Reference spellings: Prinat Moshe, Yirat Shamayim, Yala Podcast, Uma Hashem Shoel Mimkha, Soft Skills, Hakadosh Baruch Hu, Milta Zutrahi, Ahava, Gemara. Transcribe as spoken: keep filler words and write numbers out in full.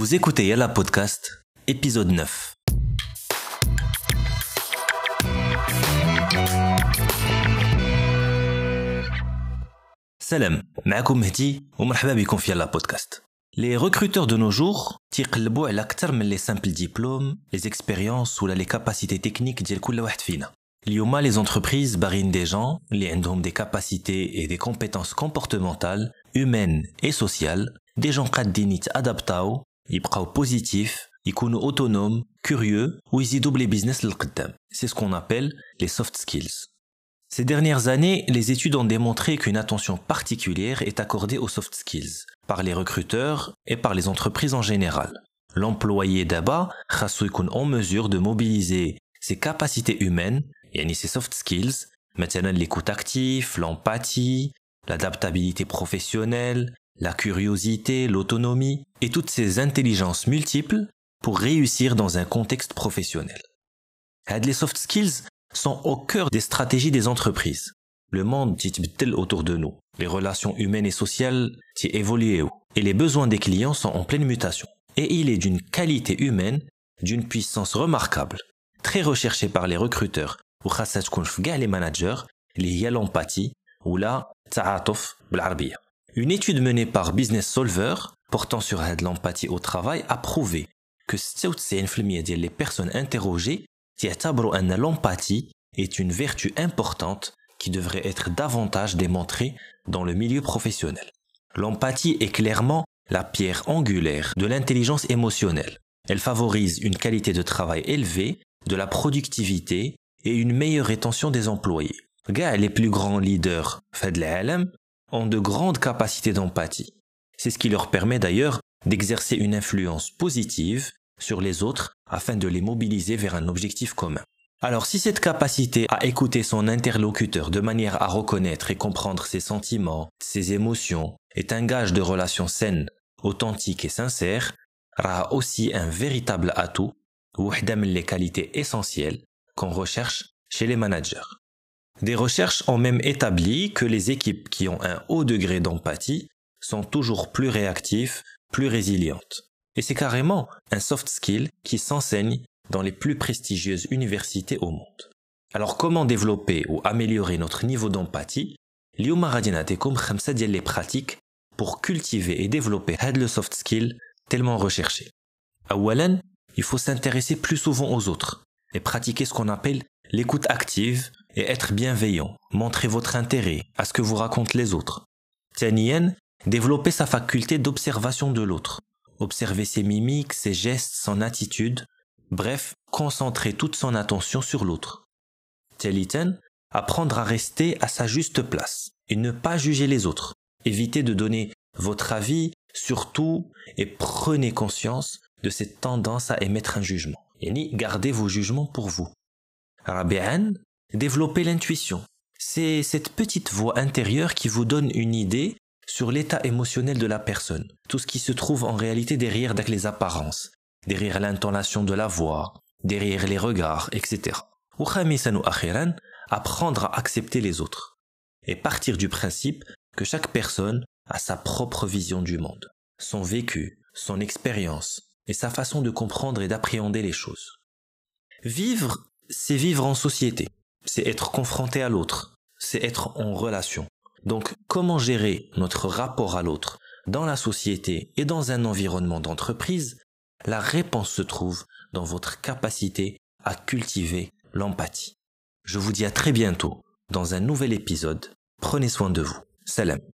Vous écoutez Yala Podcast, épisode neuf. Salam, معكم مهدي ومرحبا بكم في Yala Podcast. Les recruteurs de nos jours تيقلبوا على أكثر من les simples diplômes, les expériences ولا les capacités techniques ديال كل واحد فينا. اليوم les entreprises barinent des gens اللي عندهم des capacités et des compétences comportementales, humaines et sociales, des gens قادين يتأدابطاو, يبقاو positifs, يكونوا autonomes, curieux ou يزيدوا بلي business للقدام. C'est ce qu'on appelle les soft skills. Ces dernières années, les études ont démontré qu'une attention particulière est accordée aux soft skills par les recruteurs et par les entreprises en général. L'employé d'abord خاصو يكون en mesure de mobiliser ses capacités humaines, يعني ses soft skills, مثلا l'écoute active, l'empathie, l'adaptabilité professionnelle, la curiosité, l'autonomie et toutes ces intelligences multiples pour réussir dans un contexte professionnel. Les soft skills sont au cœur des stratégies des entreprises. Le monde تيتبدل autour de nous. Les relations humaines et sociales évoluent et les besoins des clients sont en pleine mutation. Et il est d'une qualité humaine, d'une puissance remarquable, très recherchée par les recruteurs ou خاصة تكون في كاع les managers, اللي هي l'empathie ou la تعاطف بالعربية. Une étude menée par Businessolver portant sur l'empathie au travail a prouvé que soixante-dix pour cent des personnes interrogées يعتبروا أن l'empathie est une vertu importante qui devrait être davantage démontrée dans le milieu professionnel. L'empathie est clairement la pierre angulaire de l'intelligence émotionnelle. Elle favorise une qualité de travail élevée, de la productivité et une meilleure rétention des employés. Les plus grands leaders ont de grandes capacités d'empathie. C'est ce qui leur permet d'ailleurs d'exercer une influence positive sur les autres afin de les mobiliser vers un objectif commun. Alors si cette capacité à écouter son interlocuteur de manière à reconnaître et comprendre ses sentiments, ses émotions, est un gage de relations saines, authentiques et sincères, aura aussi un véritable atout, وحدة من les qualités essentielles qu'on recherche chez les managers. Des recherches ont même établi que les équipes qui ont un haut degré d'empathie sont toujours plus réactives, plus résilientes. Et c'est carrément un soft skill qui s'enseigne dans les plus prestigieuses universités au monde. Alors comment développer ou améliorer notre niveau d'empathie ? اليوم غادي نعطيكم خمسة ديال les pratiques pour cultiver et développer هاد le soft skill tellement recherché. أولاً, il faut s'intéresser plus souvent aux autres et pratiquer ce qu'on appelle l'écoute active et être bienveillant, montrer votre intérêt à ce que vous racontent les autres. ثانياً, développer sa faculté d'observation de l'autre. Observer ses mimiques, ses gestes, son attitude, bref, concentrer toute son attention sur l'autre. Telitan, apprendre à rester à sa juste place et ne pas juger les autres. Évitez de donner votre avis sur tout et prenez conscience de cette tendance à émettre un jugement. Et ni gardez vos jugements pour vous. Rabi'an, développez l'intuition. C'est cette petite voix intérieure qui vous donne une idée sur l'état émotionnel de la personne, tout ce qui se trouve en réalité derrière les apparences, derrière l'intonation de la voix, derrière les regards, et cetera. Ou khamisan ou akhiran, apprendre à accepter les autres et partir du principe que chaque personne a sa propre vision du monde, son vécu, son expérience et sa façon de comprendre et d'appréhender les choses. Vivre, c'est vivre en société, c'est être confronté à l'autre, c'est être en relation. Donc, comment gérer notre rapport à l'autre dans la société et dans un environnement d'entreprise ? La réponse se trouve dans votre capacité à cultiver l'empathie. Je vous dis à très bientôt dans un nouvel épisode. Prenez soin de vous. Salam.